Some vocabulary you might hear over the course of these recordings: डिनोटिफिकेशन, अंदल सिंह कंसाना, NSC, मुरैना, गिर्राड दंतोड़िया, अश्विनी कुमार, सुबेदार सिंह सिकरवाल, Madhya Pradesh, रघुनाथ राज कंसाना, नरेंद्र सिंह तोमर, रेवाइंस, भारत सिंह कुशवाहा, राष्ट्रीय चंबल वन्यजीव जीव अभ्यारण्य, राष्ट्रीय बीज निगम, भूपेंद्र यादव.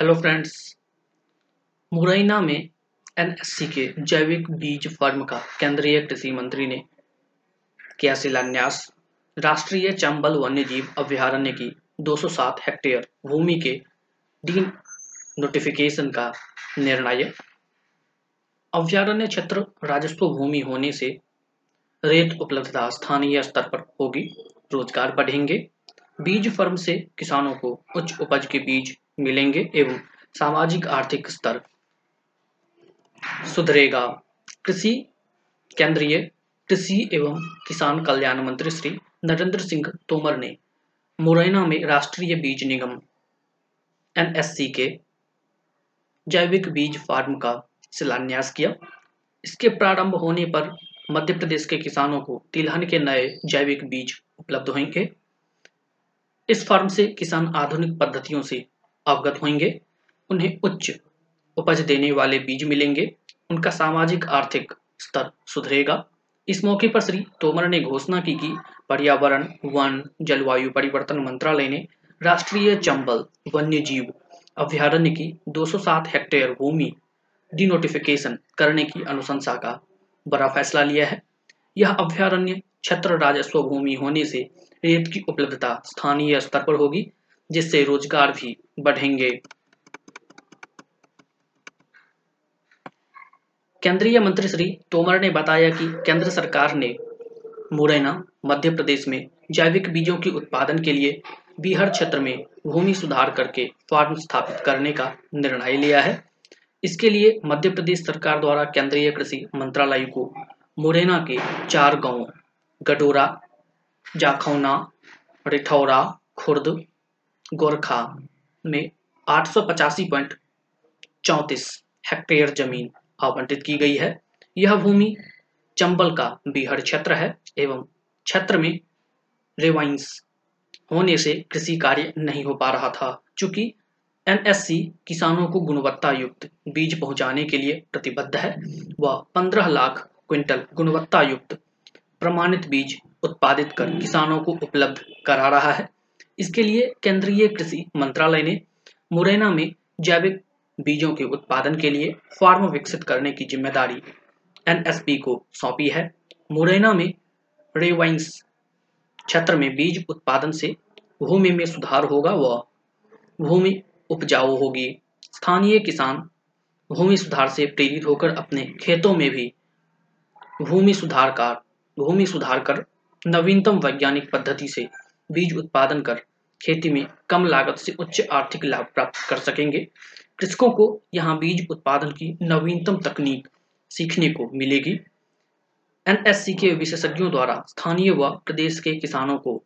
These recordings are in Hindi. हेलो फ्रेंड्स, मुरैना में एनएससी के जैविक बीज फार्म का केंद्रीय कृषि मंत्री ने किया शिलान्यास। राष्ट्रीय चंबल वन्यजीव जीव अभ्यारण्य की 207 हेक्टेयर भूमि के डी नोटिफिकेशन का निर्णय। अभ्यारण्य क्षेत्र राजस्व भूमि होने से रेत उपलब्धता स्थानीय स्तर पर होगी, रोजगार बढ़ेंगे, बीज फर्म से किसानों को उच्च उपज के बीज मिलेंगे एवं सामाजिक आर्थिक स्तर सुधरेगा। कृषि केंद्रीय कृषि एवं किसान कल्याण मंत्री श्री नरेंद्र सिंह तोमर ने मुरैना में राष्ट्रीय बीज निगम एनएससी के जैविक बीज फार्म का शिलान्यास किया। इसके प्रारंभ होने पर मध्य प्रदेश के किसानों को तिलहन के नए जैविक बीज उपलब्ध होंगे। इस फार्म से किसान आधुनिक पद्धतियों से अवगत होंगे, उन्हें उच्च उपज देने वाले बीज मिलेंगे, उनका सामाजिक आर्थिक स्तर सुधरेगा। इस मौके पर श्री तोमर ने घोषणा की कि पर्यावरण, वन, जलवायु परिवर्तन मंत्रालय ने राष्ट्रीय चंबल वन्यजीव अभ्यारण्य की 207 हेक्टेयर भूमि डिनोटिफिकेशन करने की अनुशंसा का बड़ा फैसला लिया है। यह अभ्यारण्य क्षेत्र राजस्व भूमि होने से रेत की उपलब्धता स्थानीय स्तर पर होगी, जिससे रोजगार भी बढ़ेंगे। केंद्रीय मंत्री श्री तोमर ने बताया कि केंद्र सरकार ने मुरैना, मध्य प्रदेश में जैविक बीजों के उत्पादन के लिए बिहार क्षेत्र में भूमि सुधार करके फार्म स्थापित करने का निर्णय लिया है। इसके लिए मध्य प्रदेश सरकार द्वारा केंद्रीय कृषि मंत्रालय को मुरैना के 4 गाँव गडोरा, जाखौना, रिठौरा, खुर्द, गोरखा में 885.34 हेक्टेयर जमीन आवंटित की गई है। यह भूमि चंबल का बिहार क्षेत्र है एवं क्षेत्र में रेवाइंस होने से कृषि कार्य नहीं हो पा रहा था। चूंकि एनएससी किसानों को गुणवत्ता युक्त बीज पहुंचाने के लिए प्रतिबद्ध है, वह 15 लाख क्विंटल गुणवत्ता युक्त प्रमाणित बीज उत्पादित कर किसानों को उपलब्ध करा रहा है। इसके लिए केंद्रीय कृषि मंत्रालय ने मुरैना में जैविक बीजों के उत्पादन के लिए फार्म विकसित करने की जिम्मेदारी एनएसपी को सौंपी है। मुरैना में रेवाइंस क्षेत्र में बीज उत्पादन से भूमि में सुधार होगा व भूमि उपजाऊ होगी। स्थानीय किसान भूमि सुधार से प्रेरित होकर अपने खेतों में भी भूमि सुधार कर नवीनतम वैज्ञानिक पद्धति से बीज उत्पादन कर खेती में कम लागत से उच्च आर्थिक लाभ प्राप्त कर सकेंगे। कृषकों को यहां बीज उत्पादन की नवीनतम तकनीक सीखने को मिलेगी। एनएससी के विशेषज्ञों द्वारा स्थानीय व प्रदेश के किसानों को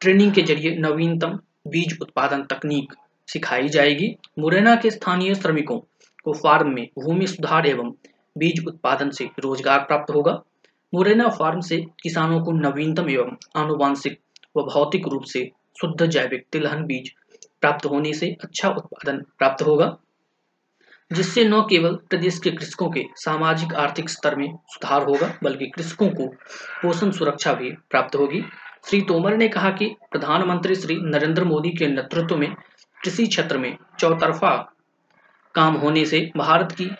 ट्रेनिंग के जरिए नवीनतम बीज उत्पादन तकनीक सिखाई जाएगी। मुरैना के स्थानीय श्रमिकों को फार्म में भूमि सुधार एवं बीज उत्पादन से रोजगार प्राप्त होगा। मुरैना फार्म से किसानों को नवीनतम एवं आनुवांशिक व भौतिक रूप से शुद्ध जैविक तिलहन बीज प्राप्त होने से अच्छा उत्पादन प्राप्त होगा, जिससे न केवल प्रदेश के कृषकों के सामाजिक आर्थिक स्तर में सुधार होगा बल्कि कृषकों को पोषण सुरक्षा भी प्राप्त होगी। श्री तोमर ने कहा कि प्रधानमंत्री श्री नरेंद्र मोदी के नेतृत्व में कृषि क्षेत्र में चौतरफा काम होने से भारत की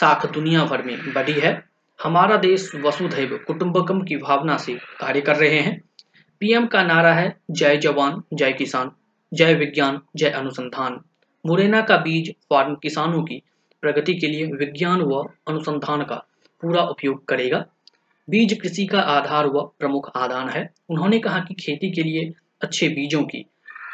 साख दुनिया भर में बढ़ी है। हमारा देश वसुधैव कुटुंबकम की भावना से कार्य कर रहे हैं। पीएम का नारा है जय जवान, जय किसान, जय विज्ञान, जय अनुसंधान। मुरैना का बीज फार्म किसानों की प्रगति के लिए विज्ञान व अनुसंधान का पूरा उपयोग करेगा। बीज कृषि का आधार व प्रमुख आधार है। उन्होंने कहा कि खेती के लिए अच्छे बीजों की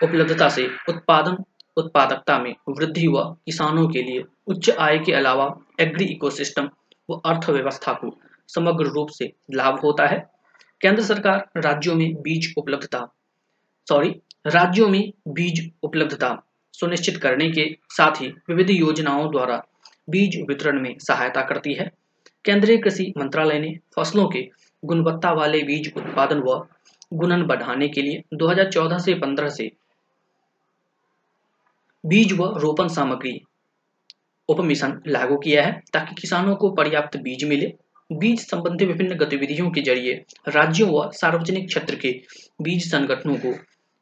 उपलब्धता से उत्पादकता में वृद्धि व किसानों के लिए उच्च आय के अलावा एग्री इकोसिस्टम व अर्थव्यवस्था को समग्र रूप से लाभ होता है। केंद्र सरकार राज्यों में बीज उपलब्धता सुनिश्चित करने के साथ ही विविध योजनाओं द्वारा बीज वितरण में सहायता करती है। केंद्रीय कृषि मंत्रालय ने फसलों के गुणवत्ता वाले बीज उत्पादन व गुणन बढ़ाने के लिए 2014 से 15 से बीज व रोपण सामग्री उपमिशन लागू किया है ताकि किसानों को पर्याप्त बीज मिले। बीज संबंधी विभिन्न गतिविधियों के जरिए राज्यों व सार्वजनिक क्षेत्र के बीज संगठनों को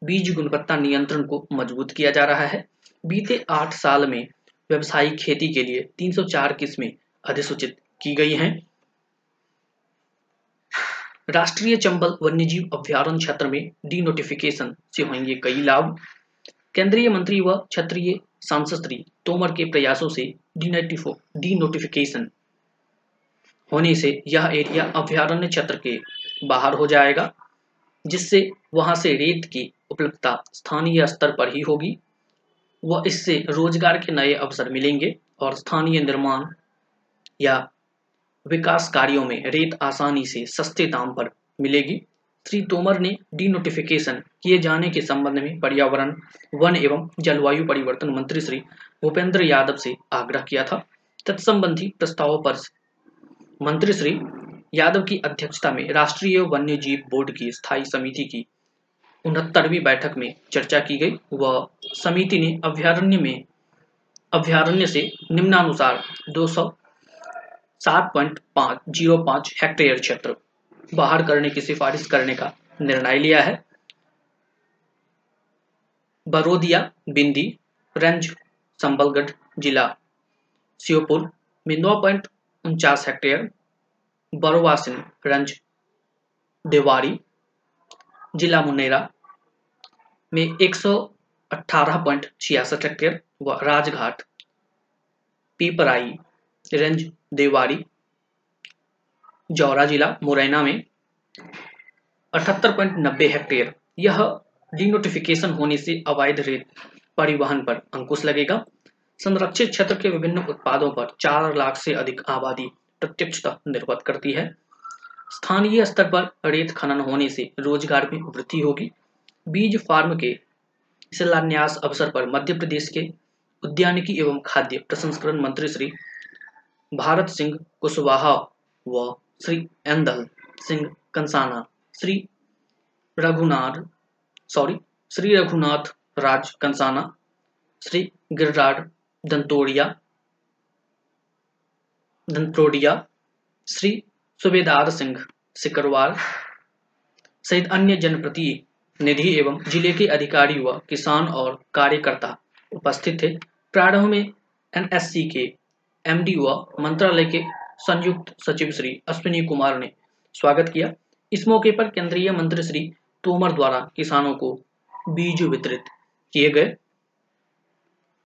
बीज गुणवत्ता नियंत्रण को मजबूत किया जा रहा है। बीते 8 साल में व्यावसायिक खेती के लिए 304 किस्में अधिसूचित की गई हैं। राष्ट्रीय चंबल वन्यजीव अभ्यारण्य क्षेत्र में डी नोटिफिकेशन से होंगे कई लाभ। केंद्रीय मंत्री व क्षेत्रीय सांसद श्री तोमर के प्रयासों से डी नोटिफिकेशन होने से यह एरिया अभ्यारण्य क्षेत्र के बाहर हो जाएगा, जिससे वहां से रेत की उपलब्धता स्थानीय स्तर पर ही होगी व इससे रोजगार के नए अवसर मिलेंगे और स्थानीय निर्माण या विकास कार्यों में रेत आसानी से सस्ते दाम पर मिलेगी। श्री तोमर ने डी नोटिफिकेशन किए जाने के संबंध में पर्यावरण, वन एवं जलवायु परिवर्तन मंत्री श्री भूपेंद्र यादव से आग्रह किया था। तत्संबंधी प्रस्तावों पर मंत्री श्री यादव की अध्यक्षता में राष्ट्रीय वन्यजीव बोर्ड की स्थायी समिति की 69वीं बैठक में चर्चा की गई व समिति ने अभ्यारण्य से निम्नानुसार 207.505 हेक्टेयर क्षेत्र बाहर करने की सिफारिश करने का निर्णय लिया है। बरोदिया, बिंदी रेंज, संबलगढ़ जिला, श्योपुर में 9.49 हेक्टेयर, बरोवासिन रेंज, देवारी जिला, मुनेरा में 118.66 हेक्टेयर व राजघाट, पीपराई रेंज, देवारी, जौरा जिला, मुरैना में 78.90 हेक्टेयर। यह डिनोटिफिकेशन होने से अवैध रेत परिवहन पर अंकुश लगेगा। संरक्षित क्षेत्र के विभिन्न उत्पादों पर 4 लाख से अधिक आबादी प्रत्यक्षतः निर्भर करती है। स्थानीय स्तर पर रेत खनन होने से रोजगार में वृद्धि होगी। बीज फार्म के शिलान्यास अवसर पर मध्य प्रदेश के उद्यानिकी एवं खाद्य प्रसंस्करण मंत्री श्री भारत सिंह कुशवाहा व श्री अंदल सिंह कंसाना, श्री रघुनाथ राज कंसाना, श्री गिर्राड दंतोड़िया, श्री सुबेदार सिंह सिकरवाल सहित अन्य जनप्रतिनिधि एवं जिले के अधिकारी व किसान और कार्यकर्ता उपस्थित थे। प्रारंभ में NSC के MD व मंत्रालय के संयुक्त सचिव श्री अश्विनी कुमार ने स्वागत किया। इस मौके पर केंद्रीय मंत्री श्री तोमर द्वारा किसानों को बीज वितरित किए गए।